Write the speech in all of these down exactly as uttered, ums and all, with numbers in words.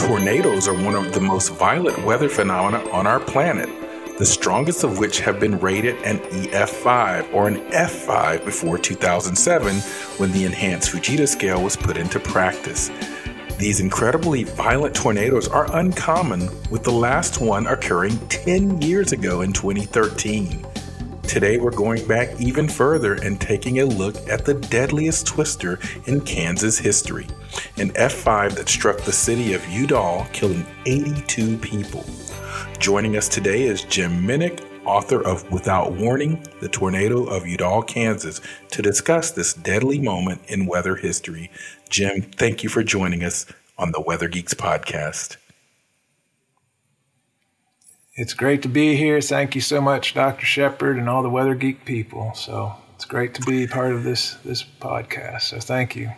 Tornadoes are one of the most violent weather phenomena on our planet, the strongest of which have been rated an E F five or an F five before two thousand seven when the enhanced Fujita scale was put into practice. These incredibly violent tornadoes are uncommon, with the last one occurring ten years ago in twenty thirteen. Today we're going back even further and taking a look at the deadliest twister in Kansas history, an F five that struck the city of Udall, killing eighty-two people. Joining us today is Jim Minick, author of Without Warning, The Tornado of Udall, Kansas, to discuss this deadly moment in weather history. Jim, thank you for joining us on the Weather Geeks podcast. It's great to be here. Thank you so much, Doctor Shepard, and all the Weather Geek people. So it's great to be part of this this podcast. So thank you.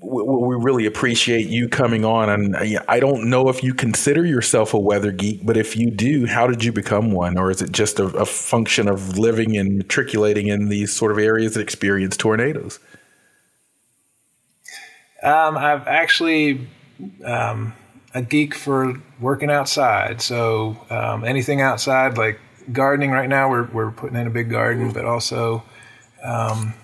We, we really appreciate you coming on. And I don't know if you consider yourself a weather geek, but if you do, how did you become one? Or is it just a, a function of living and matriculating in these sort of areas that experience tornadoes? Um, I've actually... Um, a geek for working outside. So um, anything outside, like gardening right now, we're we're putting in a big garden, but also um,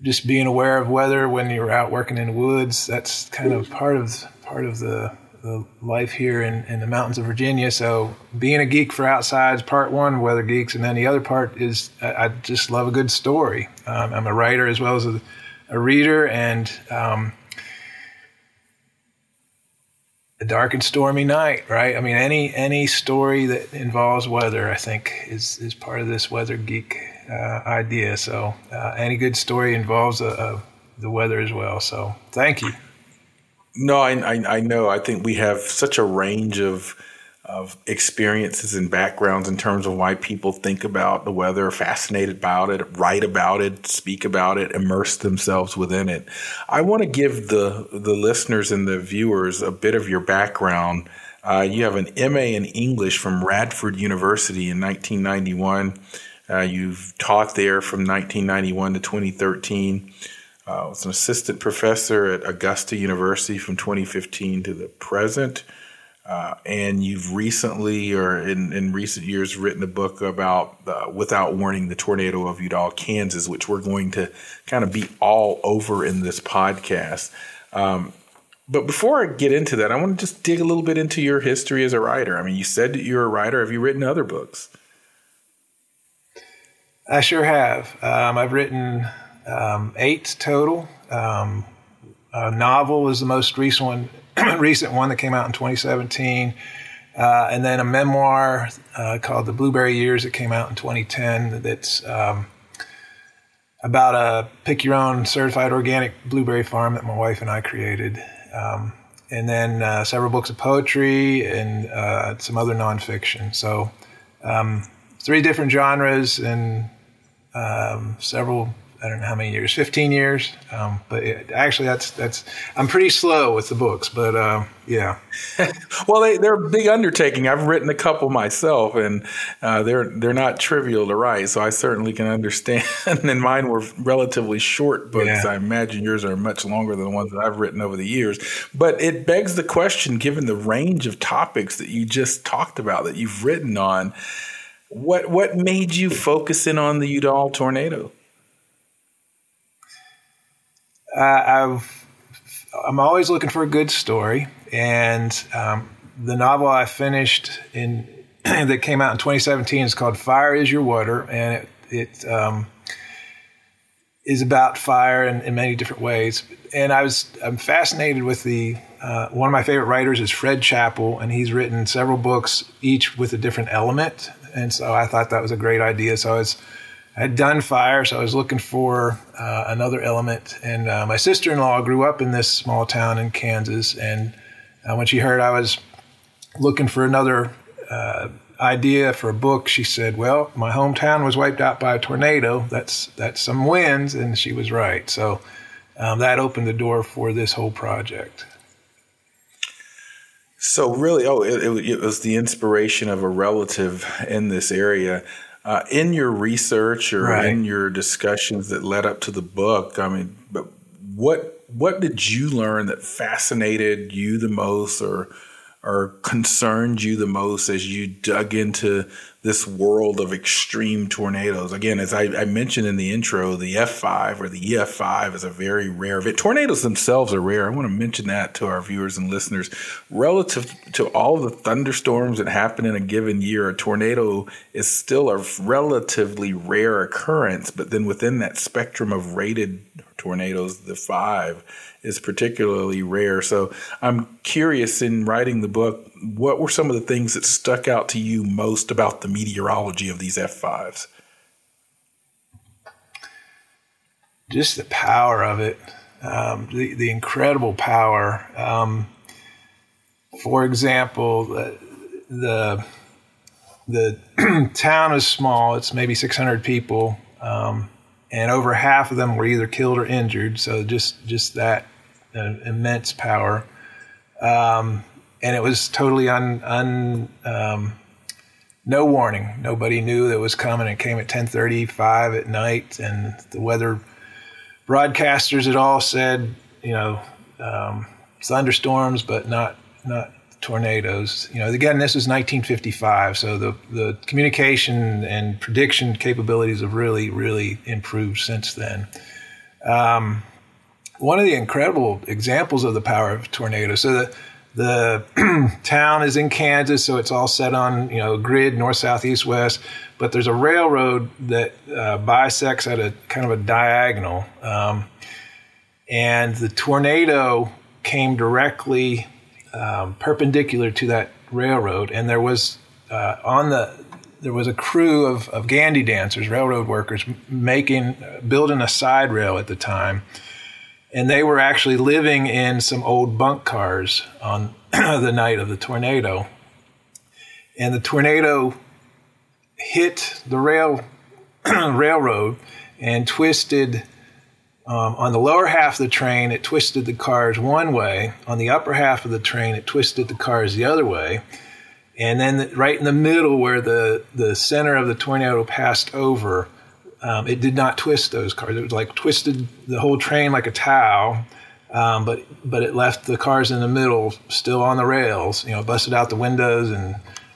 just being aware of weather when you're out working in the woods. That's kind of part of part of the, the life here in, in the mountains of Virginia. So being a geek for outside is part one, Weather Geeks. And then the other part is I, I just love a good story. Um, I'm a writer as well as a, a reader, and um, a dark and stormy night, right? I mean, any any story that involves weather, I think, is, is part of this weather geek uh, idea. So uh, any good story involves a, a, the weather as well. So thank you. No, I, I I know. I think we have such a range of of experiences and backgrounds in terms of why people think about the weather, are fascinated about it, write about it, speak about it, immerse themselves within it. I want to give the the listeners and the viewers a bit of your background. Uh, you have an M A in English from Radford University in nineteen ninety-one. Uh, you've taught there from nineteen ninety-one to twenty thirteen. Uh, was an assistant professor at Augusta University from twenty fifteen to the present. Uh, and you've recently, or in, in recent years, written a book about uh, Without Warning, The Tornado of Udall, Kansas, which we're going to kind of be all over in this podcast. Um, but before I get into that, I want to just dig a little bit into your history as a writer. I mean, you said that you're a writer. Have you written other books? I sure have. Um, I've written um, eight total. Um, a novel was the most recent one. recent one that came out in twenty seventeen, uh, and then a memoir uh, called The Blueberry Years that came out in twenty ten that's um, about a pick-your-own certified organic blueberry farm that my wife and I created. Um, and then uh, several books of poetry and uh, some other nonfiction. So um, three different genres in um, several I don't know how many years, fifteen years. Um, but it, actually, that's that's. I'm pretty slow with the books, but uh, yeah. Well, they, they're a big undertaking. I've written a couple myself, and uh, they're they're not trivial to write. So I certainly can understand. And mine were relatively short books. Yeah. I imagine yours are much longer than the ones that I've written over the years. But it begs the question, given the range of topics that you just talked about, that you've written on, what what made you focus in on the Udall tornado? Uh, I've, I'm always looking for a good story, and um, the novel I finished in that came out in twenty seventeen is called Fire Is Your Water, and it, it um, is about fire in, in many different ways. And I was I'm fascinated with the uh, one of my favorite writers is Fred Chappell, and he's written several books, each with a different element. And so I thought that was a great idea. So I was I'd done fire, so I was looking for uh, another element. And uh, my sister-in-law grew up in this small town in Kansas, and uh, when she heard I was looking for another uh, idea for a book, she said, well, my hometown was wiped out by a tornado. That's that's some wins, and she was right. So um, that opened the door for this whole project. So really, oh, it, it was the inspiration of a relative in this area. Uh, in your research or right. in your discussions that led up to the book, I mean, but what what did you learn that fascinated you the most, or or concerned you the most as you dug into this world of extreme tornadoes? Again, as I, I mentioned in the intro, the F five or the E F five is a very rare event. Tornadoes themselves are rare. I want to mention that to our viewers and listeners. Relative to all the thunderstorms that happen in a given year, a tornado is still a relatively rare occurrence. But then within that spectrum of rated tornadoes, the five is particularly rare. So I'm curious, in writing the book, what were some of the things that stuck out to you most about the meteorology of these F fives? Just the power of it, um, the, the incredible power. Um, for example, the the, the town is small. It's maybe six hundred people, um, and over half of them were either killed or injured. So just, just that uh, immense power. Um, And it was totally un, un um, no warning. Nobody knew that was coming. It came at ten thirty-five at night, and the weather broadcasters had all said, you know, um, thunderstorms, but not not tornadoes. You know, again, this was nineteen fifty-five, so the the communication and prediction capabilities have really, really improved since then. Um, one of the incredible examples of the power of tornadoes. So the The town is in Kansas, so it's all set on, you know, a grid, north, south, east, west. But there's a railroad that uh, bisects at a kind of a diagonal. Um, and the tornado came directly um, perpendicular to that railroad. And there was uh, on the there was a crew of, of gandy dancers, railroad workers, making building a side rail at the time. And they were actually living in some old bunk cars on the night of the tornado. And the tornado hit the rail railroad and twisted um, on the lower half of the train. It twisted the cars one way. On the upper half of the train, it twisted the cars the other way. And then the, right in the middle where the, the center of the tornado passed over, Um, it did not twist those cars. It was like twisted the whole train like a towel, um, but but it left the cars in the middle still on the rails, you know, busted out the windows and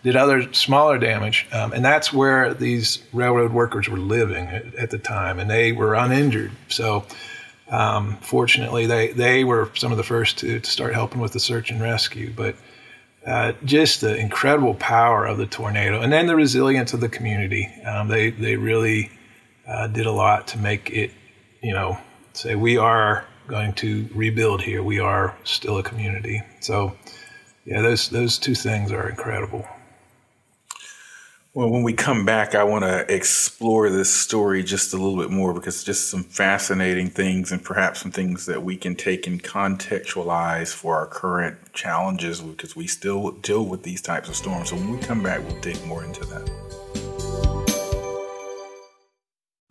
did other smaller damage. Um, and that's where these railroad workers were living at, at the time, and they were uninjured. So um, fortunately, they, they were some of the first to, to start helping with the search and rescue. But Uh, just the incredible power of the tornado, and then the resilience of the community. Um, they, they really... Uh, did a lot to make it, you know, say we are going to rebuild here. We are still a community. So, yeah, those those two things are incredible. Well, when we come back, I want to explore this story just a little bit more, because just some fascinating things, and perhaps some things that we can take and contextualize for our current challenges, because we still deal with these types of storms. So when we come back, we'll dig more into that.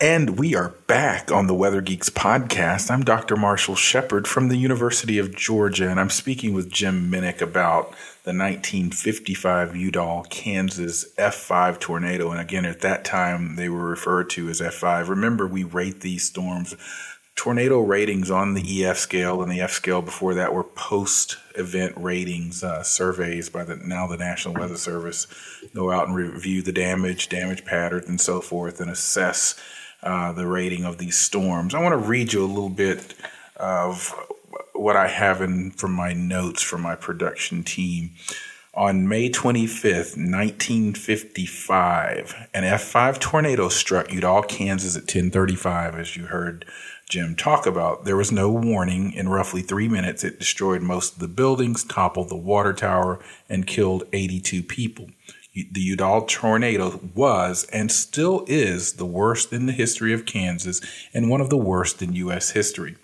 And we are back on the Weather Geeks podcast. I'm Doctor Marshall Shepard from the University of Georgia, and I'm speaking with Jim Minick about the nineteen fifty-five Udall, Kansas F five tornado. And again, at that time, they were referred to as F five. Remember, we rate these storms. Tornado ratings on the E F scale and the F scale before that were post-event ratings, uh, surveys by the now the National Weather Service. Go out and review the damage, damage patterns, and so forth, and assess uh, the rating of these storms. I want to read you a little bit of what I have in from my notes from my production team. On May twenty-fifth, nineteen fifty-five, an F five tornado struck Udall, Kansas at ten thirty-five, as you heard Jim talk about. There was no warning. In roughly three minutes, it destroyed most of the buildings, toppled the water tower, and killed eighty-two people. the Udall tornado was and still is the worst in the history of Kansas and one of the worst in U S history.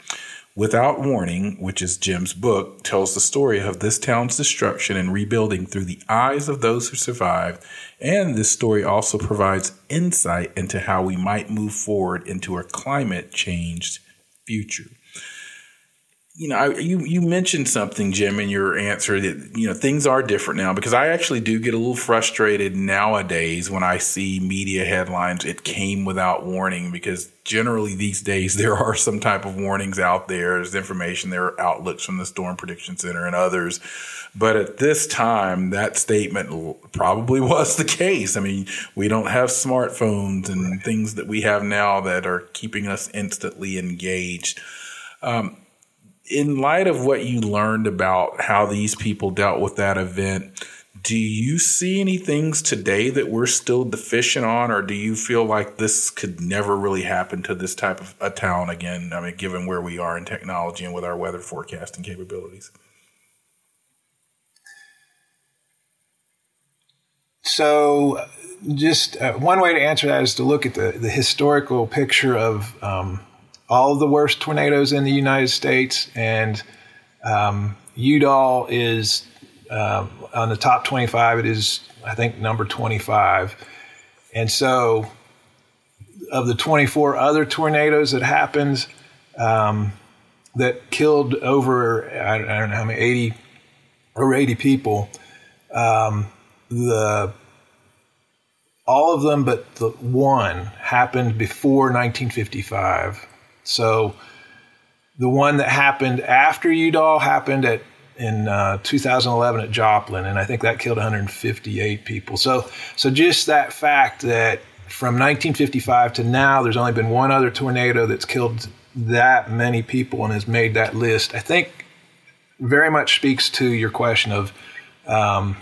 Without Warning, which is Jim's book, tells the story of this town's destruction and rebuilding through the eyes of those who survived, and this story also provides insight into how we might move forward into a climate-changed future. You know, I, you, you mentioned something, Jim, in your answer that, you know, things are different now, because I actually do get a little frustrated nowadays when I see media headlines, "It came without warning," because generally these days there are some type of warnings out there. There's information, there are outlooks from the Storm Prediction Center and others. But at this time, that statement probably was the case. I mean, we don't have smartphones and right. things that we have now that are keeping us instantly engaged. Um In light of what you learned about how these people dealt with that event, do you see any things today that we're still deficient on, or do you feel like this could never really happen to this type of a town again, I mean, given where we are in technology and with our weather forecasting capabilities? So just uh, one way to answer that is to look at the, the historical picture of um, – all of the worst tornadoes in the United States, and um, Udall is uh, on the top twenty-five. It is, I think, number twenty-five. And so of the twenty-four other tornadoes that happened um, that killed over, I don't, I don't know how many, eighty or eighty people, um, the all of them but the one happened before nineteen fifty-five. So the one that happened after Udall happened at in uh, two thousand eleven at Joplin, and I think that killed one hundred fifty-eight people. So so just that fact that from nineteen fifty-five to now, there's only been one other tornado that's killed that many people and has made that list, I think very much speaks to your question of um,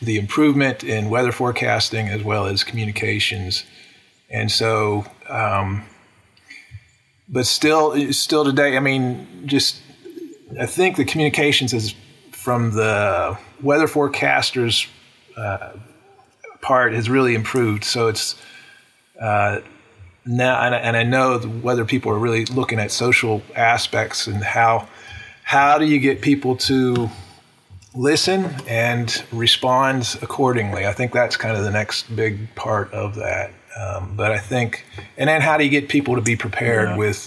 the improvement in weather forecasting as well as communications. And so... Um, But still, still today, I mean, just I think the communications is from the weather forecasters uh, part has really improved. So it's uh, now, and, and I know whether people are really looking at social aspects and how how do you get people to listen and respond accordingly. I think that's kind of the next big part of that. Um, but I think, and then how do you get people to be prepared yeah. with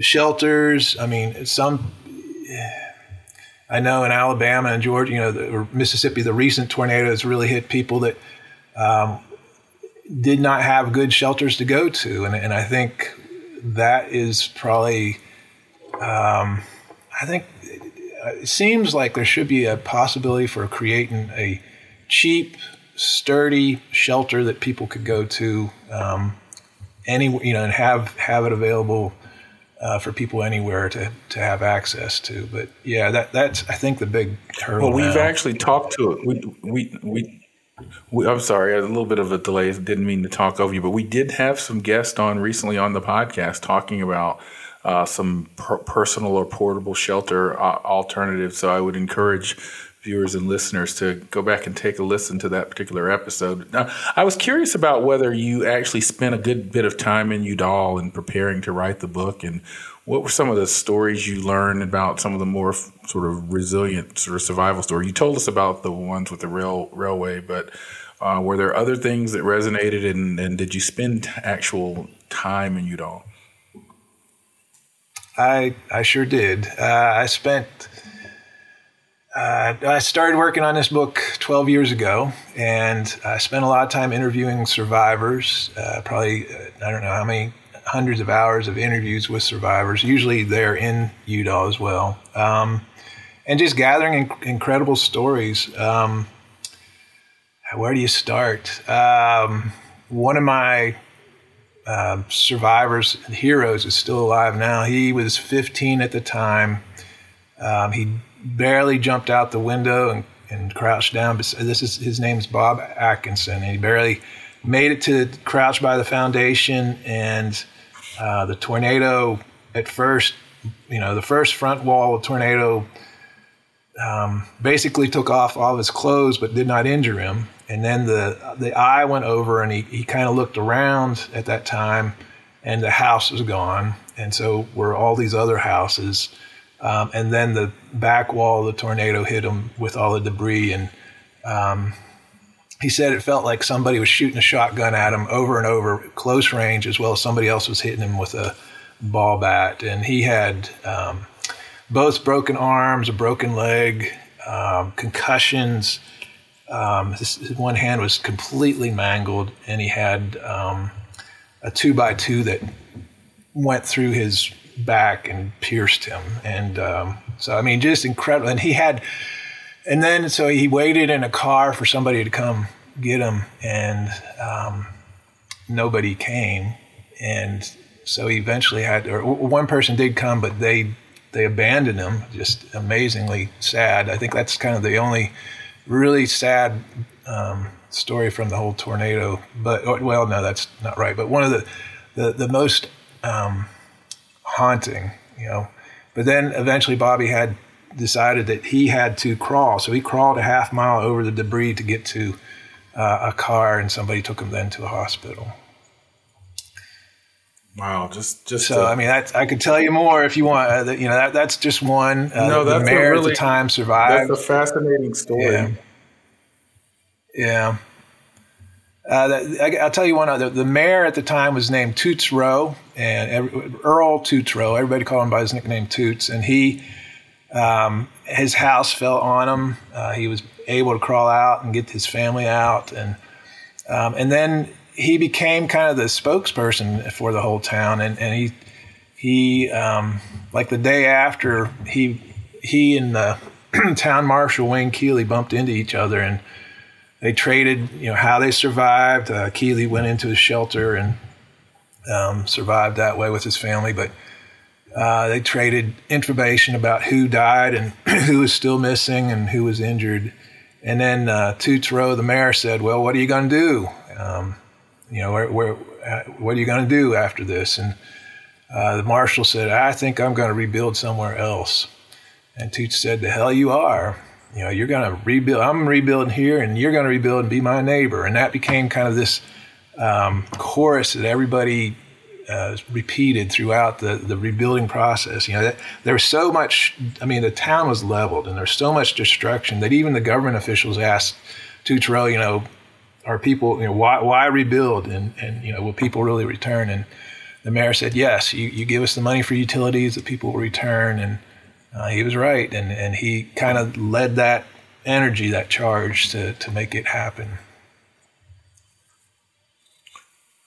shelters? I mean, some, I know in Alabama and Georgia, you know, the, or Mississippi, the recent tornadoes really hit people that um, did not have good shelters to go to. And, and I think that is probably, um, I think it seems like there should be a possibility for creating a cheap, sturdy shelter that people could go to um, anywhere, you know, and have, have it available uh, for people anywhere to, to have access to. But yeah, that that's I think the big hurdle. Well, we've now. actually talked to it. We we we. we I'm sorry, I had a little bit of a delay. Didn't mean to talk over you, but we did have some guests on recently on the podcast talking about uh, some per- personal or portable shelter uh, alternatives. So I would encourage viewers and listeners to go back and take a listen to that particular episode. Now, I was curious about whether you actually spent a good bit of time in Udall and preparing to write the book, and what were some of the stories you learned about some of the more f- sort of resilient sort of survival stories? You told us about the ones with the rail railway, but uh, were there other things that resonated, and, and did you spend actual time in Udall? I I sure did. Uh, I spent... Uh, I started working on this book twelve years ago, and I spent a lot of time interviewing survivors, uh, probably, uh, I don't know how many hundreds of hours of interviews with survivors. Usually they're in Udall as well, um, and just gathering in- incredible stories. Um, where do you start? Um, one of my uh, survivors, heroes, is still alive now. He was fifteen at the time. Um, he barely jumped out the window and, and crouched down. This is his name's Bob Atkinson. He barely made it to crouch by the foundation, and uh, the tornado at first, you know, the first front wall of the tornado um, basically took off all of his clothes, but did not injure him. And then the the eye went over, and he, he kind of looked around at that time, and the house was gone. And so were all these other houses. Um, and then the back wall of the tornado hit him with all the debris. And um, he said it felt like somebody was shooting a shotgun at him over and over, close range, as well as somebody else was hitting him with a ball bat. And he had um, both broken arms, a broken leg, um, concussions. Um, his, his one hand was completely mangled, and he had um, a two by two that went through his back and pierced him. And um, so, I mean, just incredible. And he had, and then so he waited in a car for somebody to come get him, and um, nobody came. And so he eventually had, or one person did come, but they they abandoned him, just amazingly sad. I think that's kind of the only really sad um, story from the whole tornado. But, well, no, that's not right. But one of the, the, the most um, haunting, you know. But then eventually Bobby had decided that he had to crawl. So he crawled a half mile over the debris to get to uh, a car, and somebody took him then to a hospital. Wow, just just so to, I mean, that's, I could tell you more if you want. Uh, you know, that, that's just one. Uh, no, that's the mayor really, at the time survived. That's a fascinating story. Yeah, yeah. Uh, that, I, I'll tell you one other. The mayor at the time was named Toots Rowe, and every, Earl Toots Rowe. Everybody called him by his nickname Toots, and he um, his house fell on him. Uh, he was able to crawl out and get his family out, and um, and then. He became kind of the spokesperson for the whole town, and, and he he um, like the day after he he and the town marshal Wayne Keeley bumped into each other, and they traded you know how they survived. Uh, Keeley went into his shelter and um, survived that way with his family, but uh, they traded information about who died and who was still missing and who was injured. And then uh, Toots Rowe, the mayor, said, "Well, what are you going to do? Um, You know, where, where, what are you going to do after this?" And uh, the marshal said, "I think I'm going to rebuild somewhere else." And Toots said, "The hell you are. You know, you're going to rebuild. I'm rebuilding here, and you're going to rebuild and be my neighbor." And that became kind of this um, chorus that everybody uh, repeated throughout the, the rebuilding process. You know, that, there was so much, I mean, the town was leveled, and there was so much destruction that even the government officials asked Toots Rowe, you know, Are people, you know, why, why rebuild? And, and, you know, will people really return? And the mayor said, "Yes, you, you give us the money for utilities, the people will return." And uh, he was right. And, and he kind of led that energy, that charge to, to make it happen.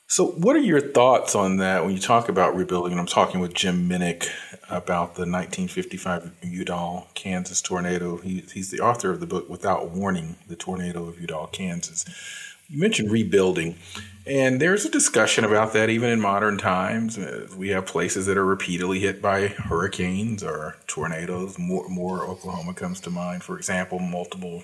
So what are your thoughts on that when you talk about rebuilding? And I'm talking with Jim Minick about the nineteen fifty-five Udall, Kansas tornado. He, he's the author of the book, Without Warning, The Tornado of Udall, Kansas. You mentioned rebuilding, and there's a discussion about that even in modern times. We have places that are repeatedly hit by hurricanes or tornadoes. More, more Oklahoma comes to mind, for example, multiple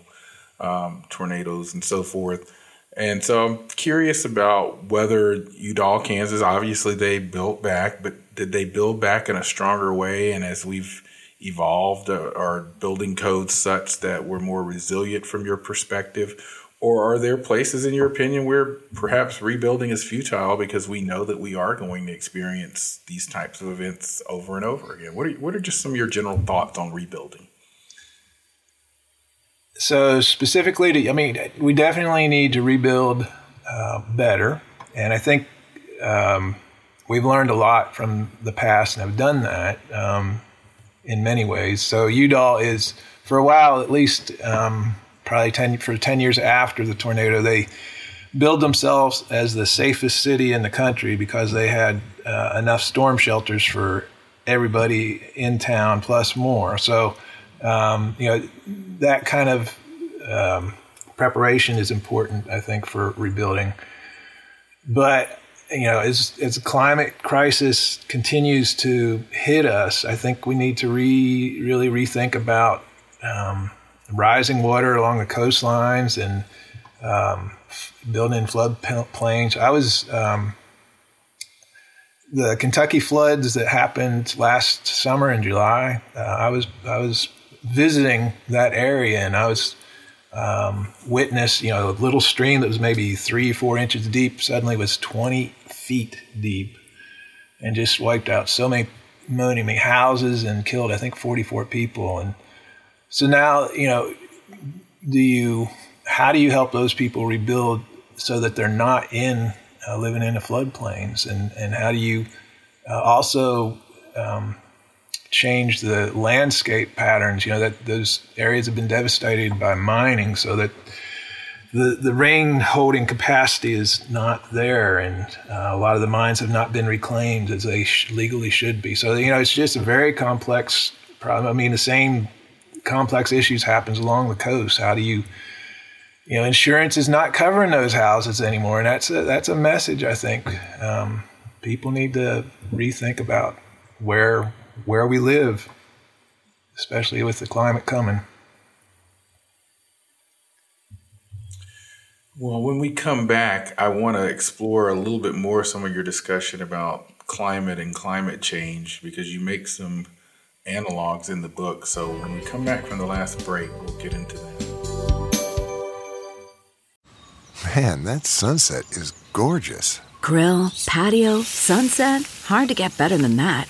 um, tornadoes and so forth. And so I'm curious about whether Udall, Kansas, obviously they built back, but did they build back in a stronger way? And as we've evolved, are building codes such that we're more resilient from your perspective? Or are there places, in your opinion, where perhaps rebuilding is futile because we know that we are going to experience these types of events over and over again? What are, what are just some of your general thoughts on rebuilding? So specifically, to, I mean, we definitely need to rebuild uh, better. And I think um, we've learned a lot from the past and have done that um, in many ways. So Udall is, for a while at least, um, probably ten for ten years after the tornado, they billed themselves as the safest city in the country because they had uh, enough storm shelters for everybody in town plus more. So, um, you know, that kind of um, preparation is important, I think, for rebuilding. But, you know, as, as the climate crisis continues to hit us, I think we need to re, really rethink about um, rising water along the coastlines and um, building in flood plains. I was, um, the Kentucky floods that happened last summer in July, uh, I was, I was visiting that area, and I was um, witness, you know, a little stream that was maybe three, four inches deep suddenly was twenty feet deep and just wiped out so many, many, many houses and killed, I think, forty-four people. And so now, you know, do you, how do you help those people rebuild so that they're not in uh, living in the floodplains? And, and how do you uh, also um, change the landscape patterns? You know, that those areas have been devastated by mining, so that the, the rain holding capacity is not there. And uh, a lot of the mines have not been reclaimed as they sh- legally should be. So, you know, it's just a very complex problem. I mean, the same complex issues happens along the coast. How do you, you know, insurance is not covering those houses anymore. And that's a, that's a message, I think. Um, people need to rethink about where, where we live, especially with the climate coming. Well, when we come back, I want to explore a little bit more some of your discussion about climate and climate change, because you make some analogs in the book. So when we come back from the last break, we'll get into that. Man, that sunset is gorgeous. Grill, patio, sunset. Hard to get better than that.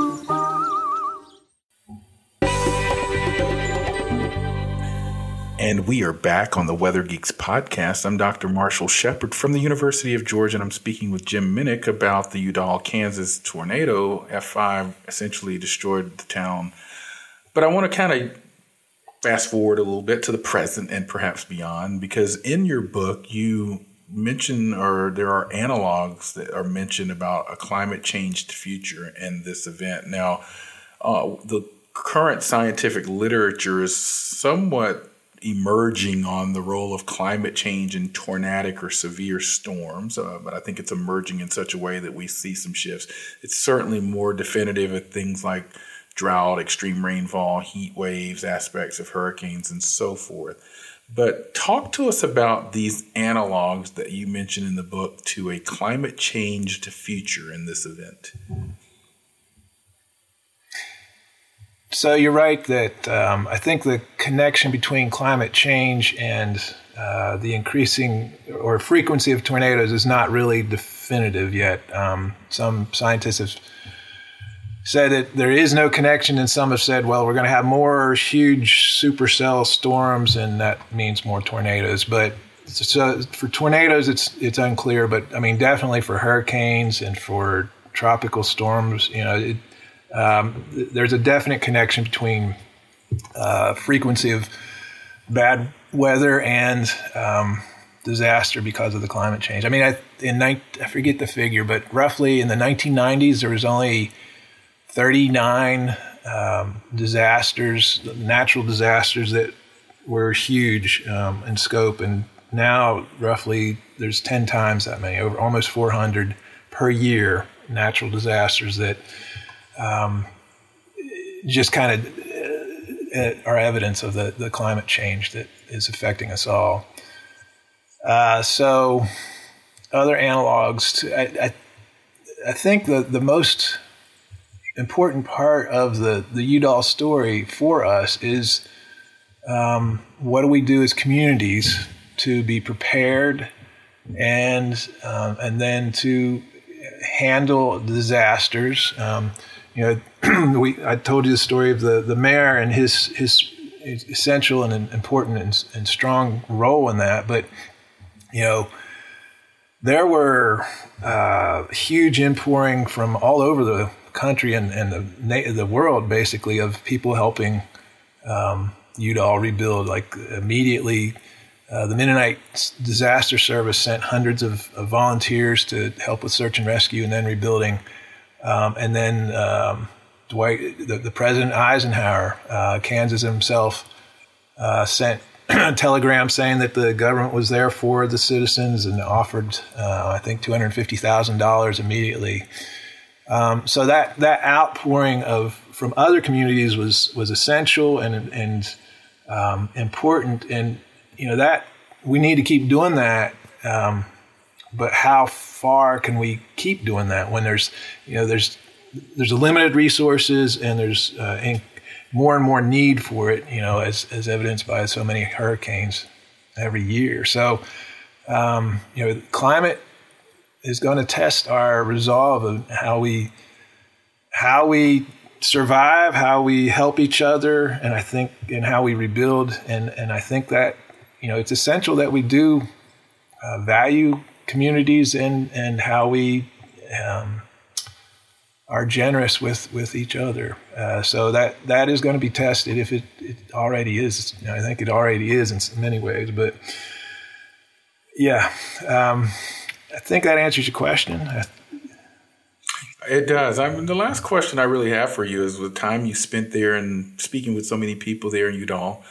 And we are back on the Weather Geeks podcast. I'm Doctor Marshall Shepard from the University of Georgia, and I'm speaking with Jim Minick about the Udall, Kansas tornado. F five essentially destroyed the town. But I want to kind of fast forward a little bit to the present and perhaps beyond, because in your book you mention, or there are analogs that are mentioned about a climate changed future and this event. Now, uh, the current scientific literature is somewhat emerging on the role of climate change in tornadic or severe storms. Uh, but I think it's emerging in such a way that we see some shifts. It's certainly more definitive at things like drought, extreme rainfall, heat waves, aspects of hurricanes, and so forth. But talk to us about these analogs that you mentioned in the book to a climate changed future in this event. So you're right that um, I think the connection between climate change and uh, the increasing or frequency of tornadoes is not really definitive yet. Um, some scientists have said that there is no connection, and some have said, well, we're going to have more huge supercell storms, and that means more tornadoes. But so for tornadoes, it's it's unclear. But I mean, definitely for hurricanes and for tropical storms, you know, it, Um, there's a definite connection between uh, frequency of bad weather and um, disaster because of the climate change. I mean, I, in ni- I forget the figure, but roughly in the nineteen nineties, there was only thirty-nine um, disasters, natural disasters that were huge um, in scope. And now roughly there's ten times that many, over almost four hundred per year natural disasters that Um, just kind of uh, are evidence of the, the climate change that is affecting us all. Uh, so other analogs, to, I, I, I think the, the most important part of the, the Udall story for us is um, what do we do as communities to be prepared and, um, and then to handle disasters. Um, You know, we, I told you the story of the, the mayor and his his essential and important and, and strong role in that. But, you know, there were uh, huge outpouring from all over the country and, and the the world, basically, of people helping um, Udall rebuild. Like immediately, uh, the Mennonite Disaster Service sent hundreds of, of volunteers to help with search and rescue and then rebuilding. Um, and then um, Dwight, the, the President Eisenhower, uh, Kansas himself, uh, sent a telegram saying that the government was there for the citizens and offered, uh, I think, two hundred fifty thousand dollars immediately Um, so that that outpouring of from other communities was was essential and and um, important, and you know that we need to keep doing that. Um, but how far can we keep doing that when there's you know there's there's limited resources and there's uh, in, more and more need for it, you know, as as evidenced by so many hurricanes every year. So um, you know, climate is going to test our resolve of how we how we survive, how we help each other, and I think and how we rebuild. And, and I think that, you know, it's essential that we do uh, value communities and, and how we um, are generous with, with each other. Uh, so that, that is going to be tested if it, it already is. You know, I think it already is in many ways, but yeah. Um, I think that answers your question. It does. I mean, the last question I really have for you is with time you spent there and speaking with so many people there in Udall,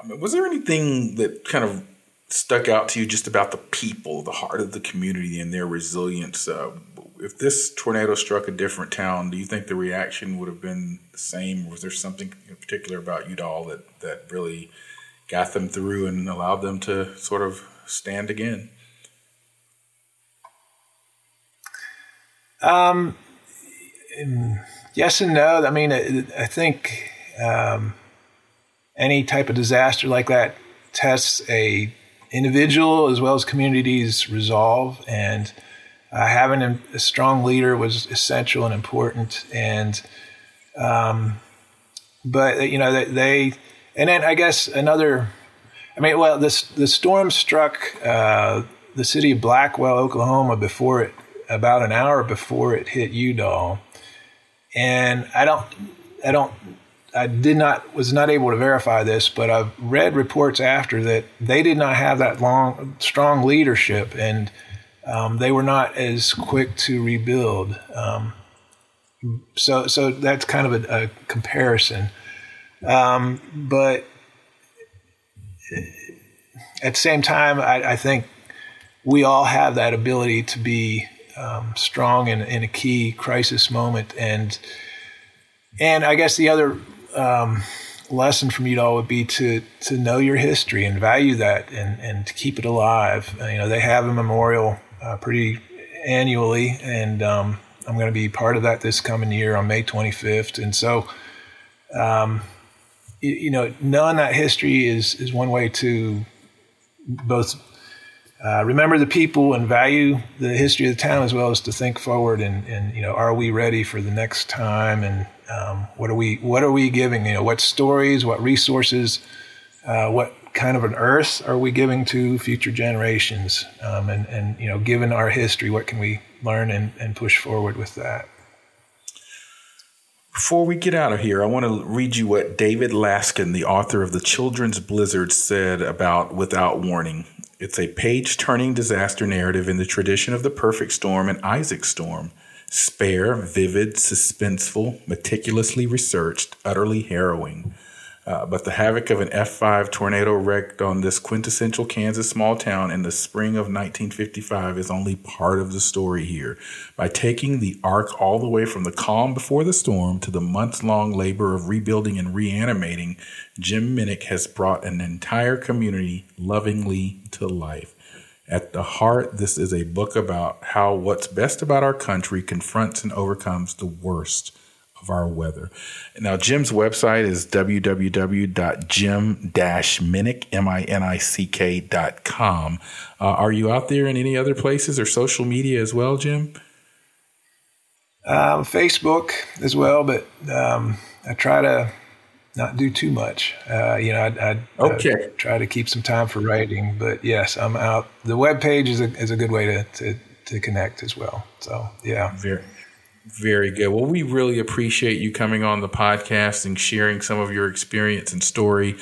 I mean, was there anything that kind of stuck out to you just about the people, the heart of the community and their resilience? Uh, if this tornado struck a different town, do you think the reaction would have been the same? Or was there something in particular about Udall that, that really got them through and allowed them to sort of stand again? Um, yes and no. I mean, I, I think um, any type of disaster like that tests a individual as well as communities' resolve, and uh, having a, a strong leader was essential and important. And um, but you know they, they and then I guess another. I mean, well, this the storm struck uh, the city of Blackwell, Oklahoma, before it. About an hour before it hit Udall, and I don't, I don't, I did not, was not able to verify this, but I've read reports after that they did not have that long, strong leadership, and um, they were not as quick to rebuild. Um, so, so that's kind of a, a comparison, um, but at the same time, I, I think we all have that ability to be. Um, strong in, in a key crisis moment. And and I guess the other um, lesson from Udall would be to to know your history and value that and, and to keep it alive. Uh, you know, they have a memorial uh, pretty annually, and um, I'm going to be part of that this coming year on May twenty-fifth. And so, um, you, you know, knowing that history is, is one way to both Uh, remember the people and value the history of the town, as well as to think forward and, and you know, are we ready for the next time? And um, what are we what are we giving? You know, what stories, what resources, uh, what kind of an earth are we giving to future generations? Um, and and you know, given our history, what can we learn and, and push forward with that? Before we get out of here, I want to read you what David Laskin, the author of The Children's Blizzard, said about Without Warning. It's a page-turning disaster narrative in the tradition of The Perfect Storm and Isaac Storm. Spare, vivid, suspenseful, meticulously researched, utterly harrowing. Uh, but the havoc of an F five tornado wrecked on this quintessential Kansas small town in the spring of nineteen fifty-five is only part of the story here. By taking the arc all the way from the calm before the storm to the months-long labor of rebuilding and reanimating, Jim Minick has brought an entire community lovingly to life. At the heart, this is a book about how what's best about our country confronts and overcomes the worst of our weather. Now, Jim's website is w w w dot jim dash minick dot com. Uh, are you out there in any other places or social media as well, Jim? Um, Facebook as well, but um, I try to not do too much. Uh, you know, I, I, okay. I try to keep some time for writing, but yes, I'm out. The webpage is a, is a good way to, to, to connect as well. So, yeah. Very. Very good. Well, we really appreciate you coming on the podcast and sharing some of your experience and story.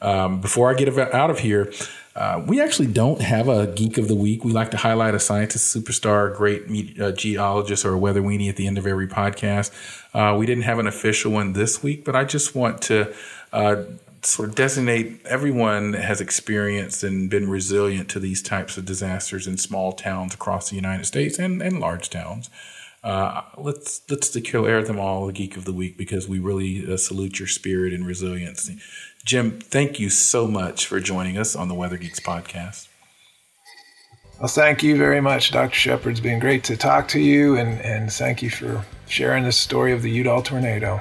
Um, before I get out of here, uh, we actually don't have a Geek of the Week. We like to highlight a scientist, superstar, great meet, uh, geologist, or a weather weenie at the end of every podcast. Uh, we didn't have an official one this week, but I just want to uh, sort of designate everyone that has experienced and been resilient to these types of disasters in small towns across the United States and, and large towns. Uh, let's let's declare Erythamol the Geek of the Week because we really uh, salute your spirit and resilience. Jim, thank you so much for joining us on the Weather Geeks podcast. Well, thank you very much, Doctor Shepard. It's been great to talk to you, and, and thank you for sharing this story of the Udall tornado.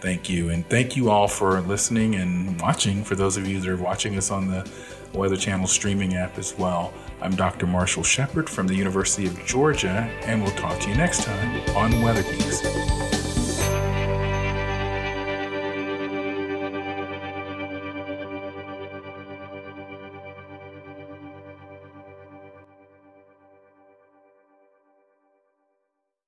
Thank you, and thank you all for listening and watching. For those of you that are watching us on the Weather Channel streaming app as well, I'm Doctor Marshall Shepard from the University of Georgia, and we'll talk to you next time on Weather Geeks.